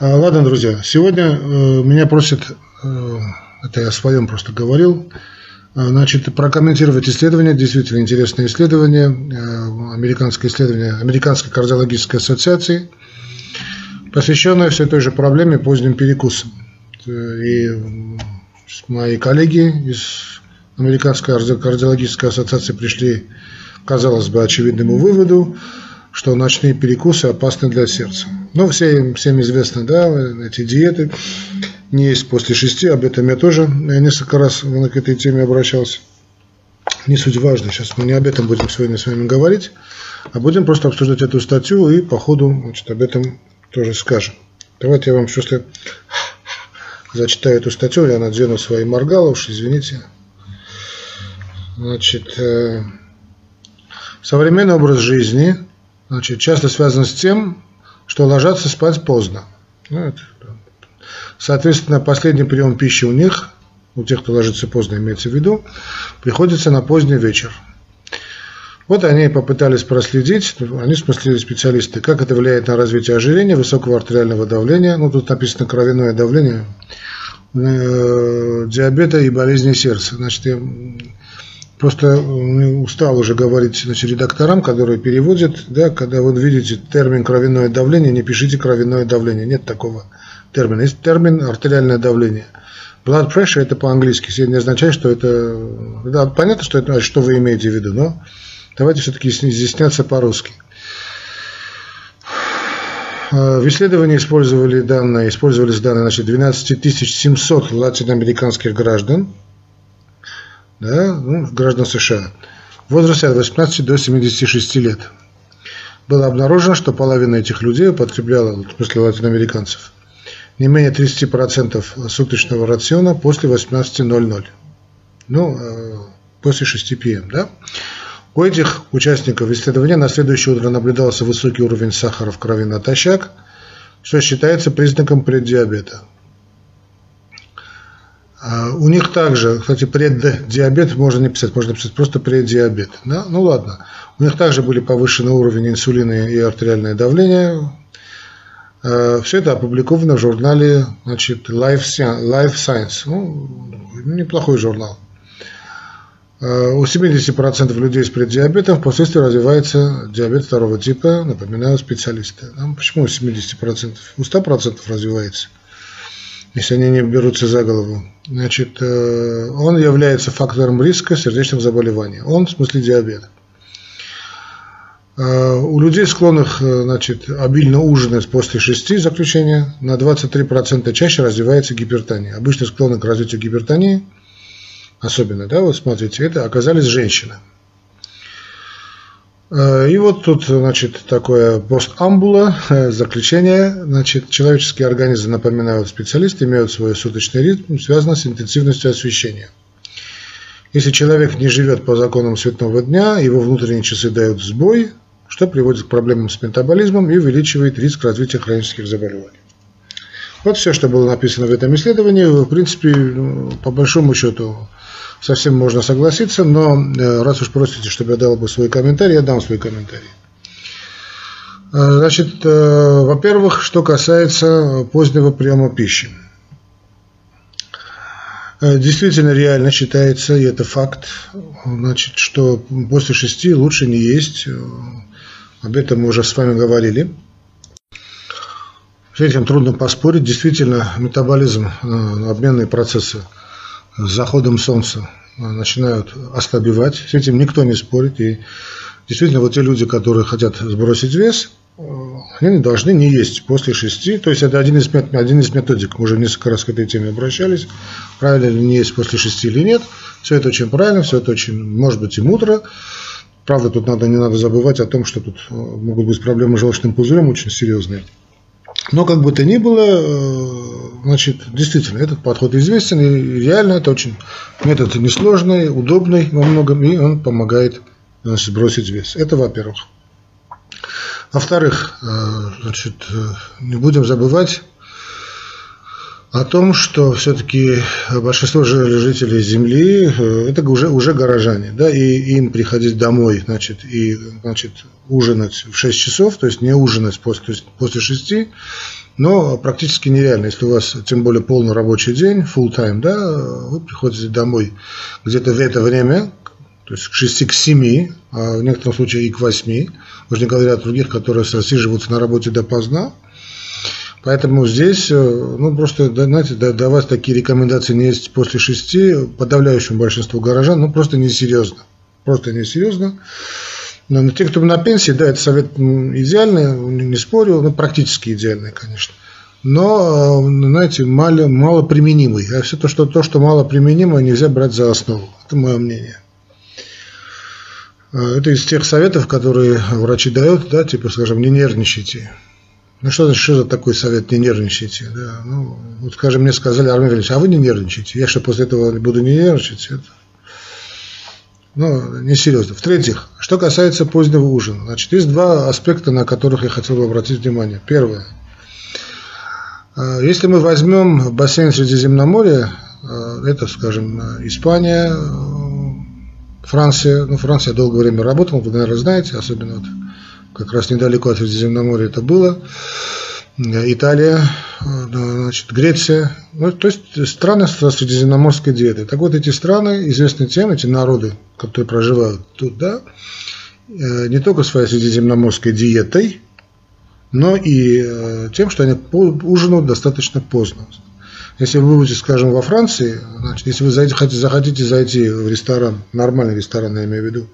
Ладно, друзья, сегодня меня просят, это я о своем просто говорил, значит, прокомментировать исследование, действительно интересное исследование, американское исследование Американской кардиологической ассоциации, посвященное все той же проблеме поздним перекусам. И мои коллеги из Американской кардиологической ассоциации пришли, казалось бы, очевидному выводу, что ночные перекусы опасны для сердца. Ну, всем известно, да, эти диеты, не есть после 6, об этом я тоже несколько раз к этой теме обращался. Не суть важно, сейчас мы не об этом будем сегодня с вами говорить, а будем просто обсуждать эту статью и по ходу, значит, об этом тоже скажем. Давайте я вам просто зачитаю эту статью, я надену свои моргалы, уж извините. Значит, современный образ жизни, значит, часто связан с тем, что ложатся спать поздно. Соответственно, последний прием пищи у тех, кто ложится поздно, имеется в виду, приходится на поздний вечер. Вот они попытались проследить, они, в смысле специалисты, как это влияет на развитие ожирения, высокого артериального давления, ну тут написано кровяное давление, диабета и болезни сердца. Значит, я просто устал уже говорить, значит, редакторам, которые переводят, да, когда вы видите термин кровяное давление, не пишите кровяное давление, нет такого термина. Есть термин артериальное давление. Blood pressure — это по-английски, это не означает, что это... Да, понятно, что это, что вы имеете в виду, но... Давайте все-таки изъясняться по-русски. В исследовании использовались данные, значит, 12 700 латиноамериканских граждан, да, ну, граждан США, в возрасте от 18 до 76 лет. Было обнаружено, что половина этих людей употребляла, в смысле латиноамериканцев, не менее 30% суточного рациона после 18:00, ну, после 6 PM, да? У этих участников исследования на следующее утро наблюдался высокий уровень сахара в крови натощак, что считается признаком преддиабета. У них также, кстати, преддиабет можно не писать, можно писать просто преддиабет. Да? Ну ладно. У них также были повышены уровень инсулина и артериальное давление. Все это опубликовано в журнале, значит, Life Science. Ну, неплохой журнал. У 70% людей с преддиабетом впоследствии развивается диабет 2 типа, напоминаю, специалисты. Почему у 70%? У 100% развивается, если они не берутся за голову. Значит, он является фактором риска сердечных заболеваний. Он, в смысле, диабет. У людей, склонных, значит, обильно ужинать после 6 заключения, на 23% чаще развивается гипертония. Обычно склонны к развитию гипертонии. Особенно, да, вот смотрите, это оказались женщины. И вот тут, значит, такое постамбула, заключение, значит, человеческие организмы, напоминают специалисты, имеют свой суточный ритм, связанный с интенсивностью освещения. Если человек не живет по законам светного дня, его внутренние часы дают сбой, что приводит к проблемам с метаболизмом и увеличивает риск развития хронических заболеваний. Вот все, что было написано в этом исследовании, в принципе, по большому счету, совсем можно согласиться, но раз уж просите, чтобы я дал бы свой комментарий, я дам свой комментарий. Значит, во-первых, что касается позднего приема пищи. Действительно реально считается, и это факт, значит, что после 6 лучше не есть, об этом мы уже с вами говорили. С этим трудно поспорить, действительно, метаболизм, обменные процессы с заходом солнца начинают ослабевать, с этим никто не спорит, и действительно вот те люди, которые хотят сбросить вес, они должны не есть после 6, то есть это один из методик, мы уже несколько раз к этой теме обращались, правильно ли не есть после 6 или нет, все это очень правильно, все это очень, может быть, и мудро. Правда, тут не надо забывать о том, что тут могут быть проблемы с желчным пузырем очень серьезные. Но как бы то ни было, значит, действительно, этот подход известен, и реально это очень метод несложный, удобный во многом, и он помогает, значит, сбросить вес. Это во-первых. Во-вторых, не будем забывать о том, что все-таки большинство жителей Земли – это уже горожане, да, и им приходить домой, значит, ужинать в 6 часов, то есть не ужинать после 6, но практически нереально, если у вас, тем более, полный рабочий день, full time, да, вы приходите домой где-то в это время, то есть к 6, к 7, а в некотором случае и к 8, уже не говоря о других, которые сиживаются на работе допоздна. Поэтому здесь, ну, просто, знаете, до вас такие рекомендации не есть после 6, подавляющему большинству горожан, ну, просто несерьезно. Просто несерьезно. Но те, кто на пенсии, да, это совет идеальный, не спорю, ну, практически идеальный, конечно. Но, знаете, мало применимый. А все то, что мало применимо, нельзя брать за основу. Это мое мнение. Это из тех советов, которые врачи дают, да, типа, скажем, не нервничайте. Ну что за такой совет, не нервничайте? Да? Ну, вот, скажем, мне сказали, Армен Ильич, а вы не нервничайте. Я что, после этого буду не нервничать? Это... Ну, несерьезно. В-третьих, что касается позднего ужина. Значит, есть два аспекта, на которых я хотел бы обратить внимание. Первое. Если мы возьмем бассейн Средиземноморья, это, скажем, Испания, Франция. Ну, Франция долгое время работала, вы, наверное, знаете, особенно вот как раз недалеко от Средиземноморья это было, Италия, значит, Греция, ну, то есть страны со средиземноморской диетой. Так вот, эти страны известны тем, эти народы, которые проживают тут, да, не только своей средиземноморской диетой, но и тем, что они ужинают достаточно поздно. Если вы будете, скажем, во Франции, значит, если вы захотите зайти в ресторан, нормальный ресторан, я имею в виду,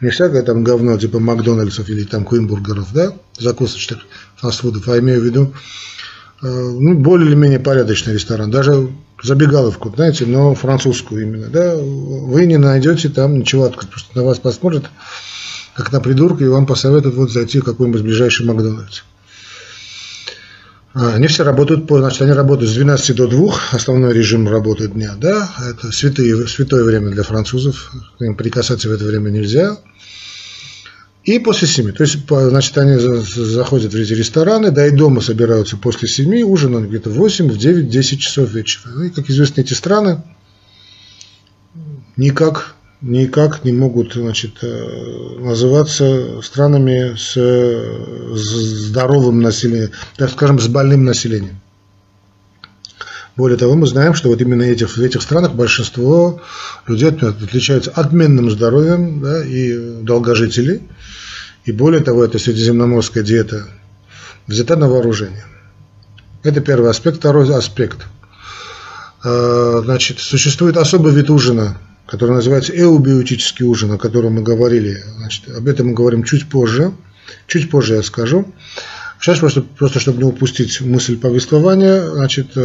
не всякое там говно типа Макдональдсов или там Куинбургеров, да, закусочных фастфудов, а имею в виду, ну, более или менее порядочный ресторан, даже забегаловку, знаете, но французскую именно, да, вы не найдете там ничего, потому что на вас посмотрят, как на придурка, и вам посоветуют вот зайти в какой-нибудь ближайший Макдональдс. Они все работают, значит, они работают с 12 до 2, основной режим работы дня, да, это святое время для французов, к ним прикасаться в это время нельзя. И после 7, то есть, значит, они заходят в эти рестораны, да и дома собираются после 7, ужинают где-то в 8, в 9, 10 часов вечера. И, как известно, эти страны никак не могут, значит, называться странами с здоровым населением, так скажем, с больным населением. Более того, мы знаем, что вот именно в этих странах большинство людей отличаются отменным здоровьем, да, и долгожители. И более того, эта средиземноморская диета взята на вооружение. Это первый аспект. Второй аспект. Значит, существует особый вид ужина, который называется эубиотический ужин, о котором мы говорили. Значит, об этом мы говорим чуть позже. Чуть позже я скажу. Сейчас, просто чтобы не упустить мысль повествования, значит,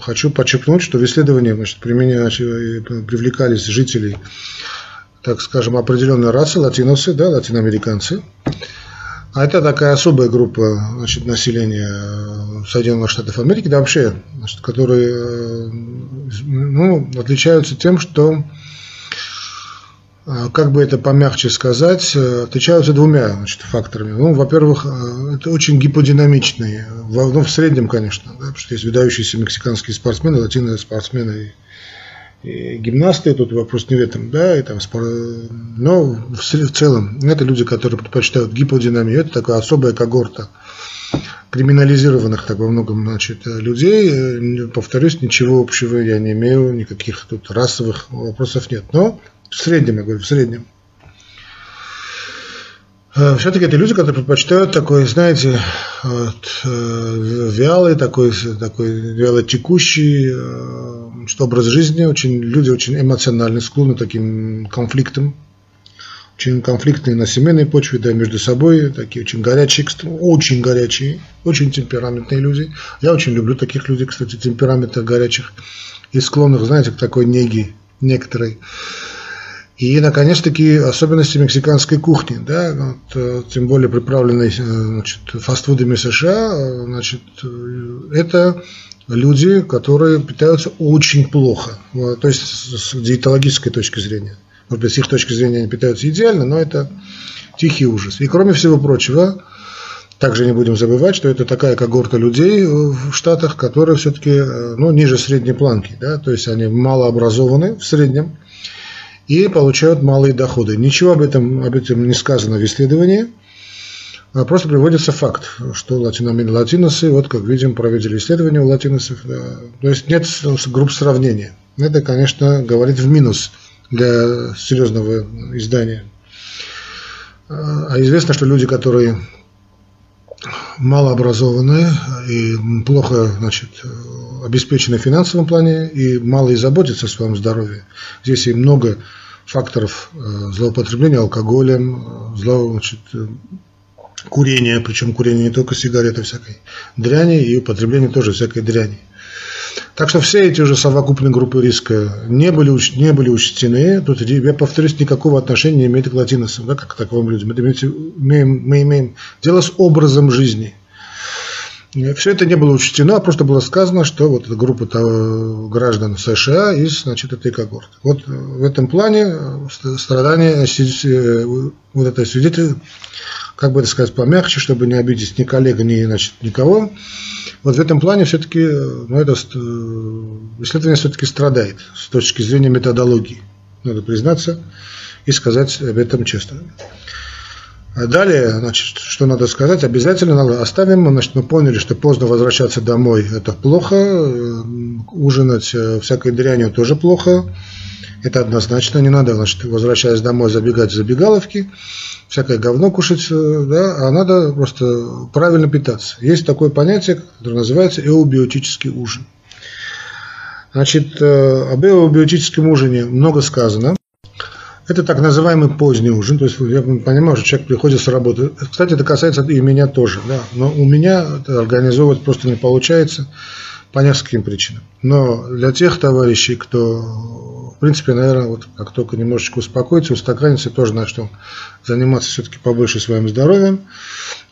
хочу подчеркнуть, что в исследовании, значит, привлекались жители, так скажем, определенной расы, латиносы, да, латиноамериканцы. А это такая особая группа, значит, населения Соединенных Штатов Америки, да, вообще, значит, которые, ну, отличаются тем, что, как бы это помягче сказать, отличаются двумя, значит, факторами. Ну, во-первых, это очень гиподинамичные, ну, в среднем, конечно, да, потому что есть выдающиеся мексиканские спортсмены, латино спортсмены и гимнасты, тут вопрос не в этом, да, и там, но в целом это люди, которые предпочитают гиподинамию, это такая особая когорта криминализированных, так во многом, значит, людей. Повторюсь, ничего общего я не имею, никаких тут расовых вопросов нет, но в среднем, я говорю, в среднем. Все-таки это люди, которые предпочитают такой, знаете, вялый, такой вялотекущий образ жизни. Люди очень эмоционально склонны к таким конфликтам. Очень конфликтные на семейной почве, да, между собой. Такие очень горячие, очень темпераментные люди. Я очень люблю таких людей, кстати, темпераментных, горячих. И склонных, знаете, к такой неге некоторой. И, наконец-таки, особенности мексиканской кухни, да, вот, тем более приправленной, значит, фастфудами США, значит, это люди, которые питаются очень плохо, вот, то есть с диетологической точки зрения. Может быть, с их точки зрения они питаются идеально, но это тихий ужас. И, кроме всего прочего, Также не будем забывать, что это такая когорта людей в Штатах, которые все-таки ниже средней планки, да, то есть они малообразованы в среднем и получают малые доходы. Ничего об этом не сказано в исследовании, просто приводится факт, что латиносы, вот как видим, проводили исследования у латиносов, да, то есть нет групп сравнения. Это, конечно, говорит в минус для серьезного издания. А известно, что люди, которые малообразованные и плохо, обеспечены в финансовом плане и мало и заботятся о своем здоровье. Здесь и много факторов злоупотребления алкоголем, курения, причем курение не только сигареты всякой дряни, и употребление тоже всякой дряни. Так что все эти уже совокупные группы риска не были учтены. Тут, я повторюсь, никакого отношения не имеет к латиносам, да, как к таковым людям. Мы имеем дело с образом жизни. Все это не было учтено, а просто было сказано, что вот эта группа граждан США из этой когорты. Вот в этом плане страдания, вот это свидетель, помягче, чтобы не обидеть ни коллега, ни никого. Вот в этом плане все-таки исследование все-таки страдает с точки зрения методологии. Надо признаться и сказать об этом честно. Далее, что надо сказать, обязательно оставим. Мы поняли, что поздно возвращаться домой – это плохо, ужинать всякой дрянью тоже плохо. Это однозначно не надо, возвращаясь домой, забегать в забегаловки, всякое говно кушать, да, а надо просто правильно питаться. Есть такое понятие, которое называется эубиотический ужин. Об эубиотическом ужине много сказано. Это так называемый поздний ужин, то есть я понимаю, что человек приходит с работы. Кстати, это касается и меня тоже, да, но у меня это организовывать просто не получается по нескольким причинам. Но для тех товарищей, кто... В принципе, наверное, как только немножечко успокоится, устаканится, тоже на что заниматься все-таки побольше своим здоровьем.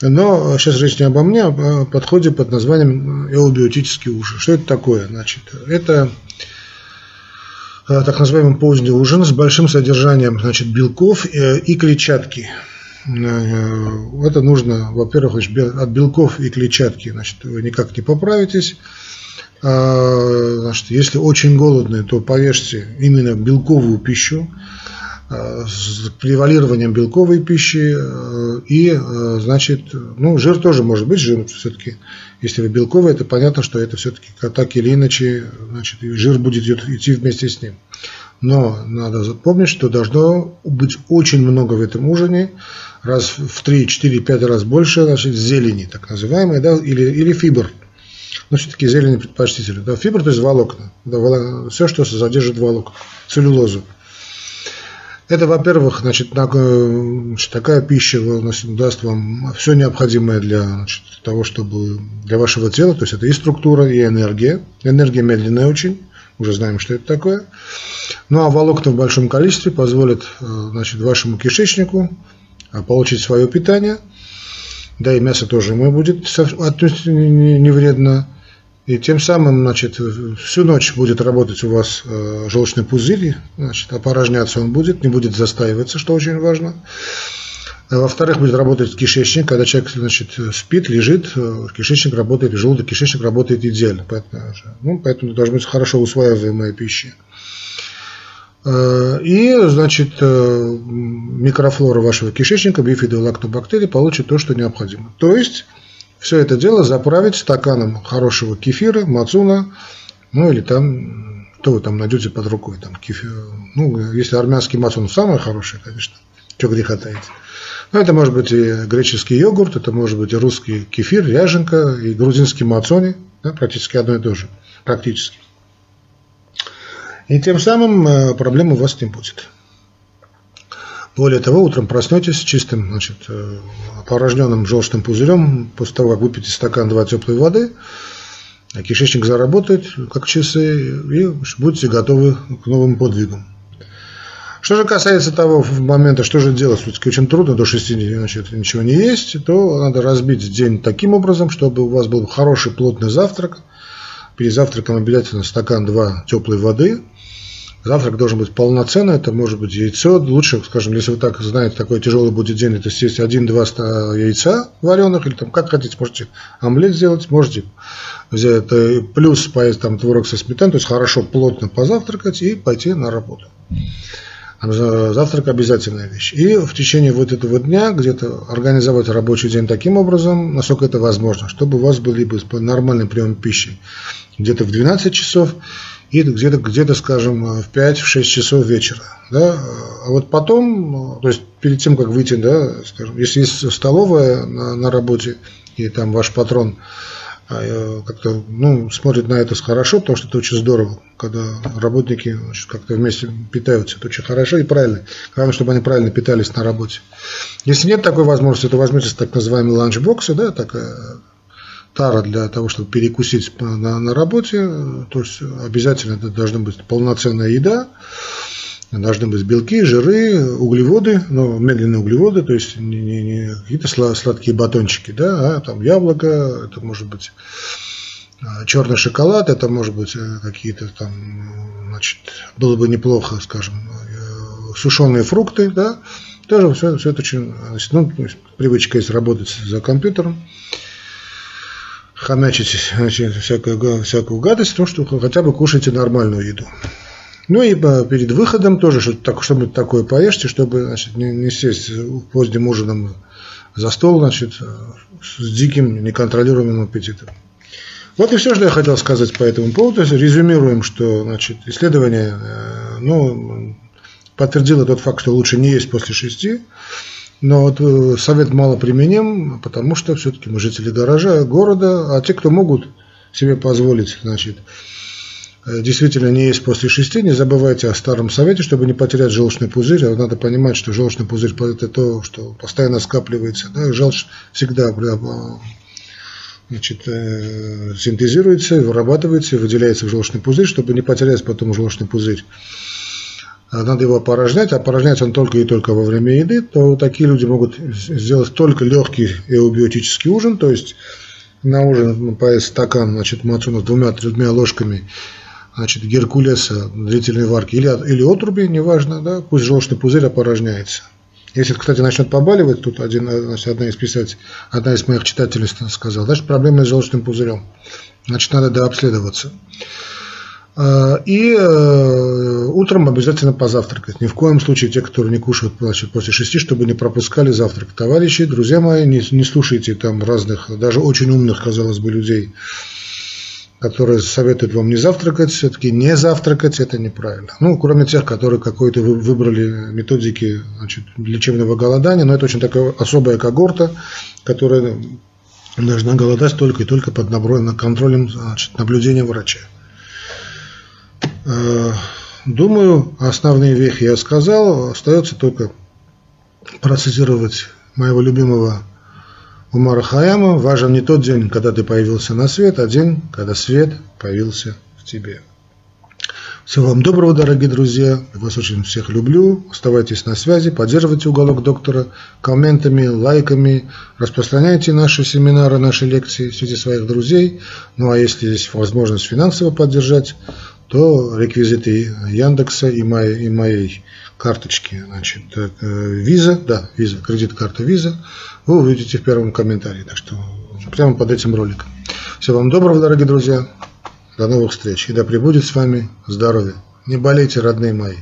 Но сейчас речь не обо мне, а о подходе под названием эубиотический ужин. Что это такое? Это так называемый поздний ужин с большим содержанием белков и клетчатки. Это нужно, во-первых, от белков и клетчатки вы никак не поправитесь. Если очень голодные, то повешьте именно белковую пищу с превалированием белковой пищи. И, жир тоже может быть, жир все-таки, если вы белковый, это понятно, что это все-таки так или иначе, жир будет идти вместе с ним. Но надо запомнить, что должно быть очень много в этом ужине, раз в 3, 4, 5 раз больше зелени, так называемой, да, или фибр. Но все-таки зелень предпочтительна. Да, фибр, то есть волокна. Да, все, что содержит волокна, целлюлозу. Это, во-первых, такая пища даст вам все необходимое для того, чтобы для вашего тела. То есть это и структура, и энергия. Энергия медленная очень. Уже знаем, что это такое. Ну а волокна в большом количестве позволят вашему кишечнику получить свое питание. Да, и мясо тоже ему будет не вредно. И тем самым, всю ночь будет работать у вас желчный пузырь, опорожняться он будет, не будет застаиваться, что очень важно. Во-вторых, будет работать кишечник. Когда человек, спит, лежит, кишечник работает, желудок, кишечник работает идеально. Поэтому должна быть хорошо усваиваемая пища. И, микрофлора вашего кишечника, бифидолактобактерии, получит то, что необходимо. То есть, все это дело заправить стаканом хорошего кефира, мацуна, или что вы найдете под рукой, кефир. Если армянский мацун самый хороший, конечно, что греха таить. Но это может быть и греческий йогурт, это может быть и русский кефир, ряженка, и грузинский мацони, да, практически одно и то же, практически. И тем самым проблем у вас не будет. Более того, утром проснетесь с чистым, опорожненным желчным пузырем, после того, как выпьете стакан 2 теплой воды, кишечник заработает, как часы, и будете готовы к новым подвигам. Что же касается того момента, что же делать, все-таки очень трудно, до 6 ничего не есть, то надо разбить день таким образом, чтобы у вас был хороший плотный завтрак. Перед завтраком обязательно стакан-2 теплой воды. Завтрак должен быть полноценный, это может быть яйцо. Лучше, скажем, если вы так знаете, такой тяжелый будет день, это съесть 1-2 яйца вареных, или там как хотите, можете омлет сделать, можете взять плюс поесть там творог со сметаной, то есть хорошо плотно позавтракать и пойти на работу. Завтрак – обязательная вещь. И в течение вот этого дня где-то организовать рабочий день таким образом, насколько это возможно, чтобы у вас был либо нормальный прием пищи где-то в 12 часов, и где-то, скажем, в 5-6 часов вечера. Да? А вот потом, то есть перед тем, как выйти, да, скажем, если есть столовая на работе, и там ваш патрон как-то, ну, смотрит на это хорошо, потому что это очень здорово, когда работники как-то вместе питаются, это очень хорошо и правильно. Главное, чтобы они правильно питались на работе. Если нет такой возможности, то возьмите так называемые ланчбоксы, да, такая тара для того, чтобы перекусить на работе. То есть обязательно это должна быть полноценная еда, должны быть белки, жиры, углеводы, но медленные углеводы, то есть не какие-то сладкие батончики, да, а там яблоко, это может быть черный шоколад, это может быть какие-то там, значит, было бы неплохо, скажем, сушеные фрукты, да, тоже все это очень, ну, привычка есть работать за компьютером, хомячить, значит, всякую гадость, потому что хотя бы кушайте нормальную еду. Ну и перед выходом тоже что-нибудь такое поешьте, чтобы, значит, не сесть поздним ужином за стол, значит, с диким неконтролируемым аппетитом. Вот и все, что я хотел сказать по этому поводу. Резюмируем, что, значит, исследование, ну, подтвердило тот факт, что лучше не есть после 6, но вот совет мало применим, потому что все-таки мы жители города, а те, кто могут себе позволить, значит, действительно не есть после 6, не забывайте о старом совете, чтобы не потерять желчный пузырь. Надо понимать, что желчный пузырь – это то, что постоянно скапливается. Да? Желчь всегда, значит, синтезируется, вырабатывается, выделяется в желчный пузырь, чтобы не потерять потом желчный пузырь. Надо его опорожнять, а опорожнять он только и только во время еды. То такие люди могут сделать только легкий эубиотический ужин, то есть на ужин поесть стакан, значит, мацуна с 2-3 ложками, значит, геркулеса длительной варки или отруби, неважно, да, пусть желчный пузырь опорожняется. Если, кстати, начнет побаливать, тут одна из моих читательниц сказала, значит, проблема с желчным пузырем, значит, надо дообследоваться. И утром обязательно позавтракать. Ни в коем случае те, которые не кушают, значит, после 6, чтобы не пропускали завтрак. Товарищи, друзья мои, не слушайте там разных, даже очень умных, казалось бы, людей, которые советуют вам не завтракать. Все-таки не завтракать – это неправильно. Ну, кроме тех, которые какой-то выбрали методики, значит, лечебного голодания, но это очень такая особая когорта, которая должна голодать только и только под контролем, значит, наблюдения врача. Думаю, основные вехи я сказал. Остается только процитировать моего любимого Умара Хаяма: важен не тот день, когда ты появился на свет, а день, когда свет появился в тебе. Всего вам доброго, дорогие друзья. Я вас очень всех люблю. Оставайтесь на связи, поддерживайте уголок доктора комментами, лайками, распространяйте наши семинары, наши лекции среди своих друзей. Ну а если есть возможность финансово поддержать, то реквизиты Яндекса и моей карточки, значит, Visa, да, Visa, кредит-карта Visa, вы увидите в первом комментарии, так что прямо под этим роликом. Всего вам доброго, дорогие друзья, до новых встреч, и да пребудет с вами здоровье. Не болейте, родные мои.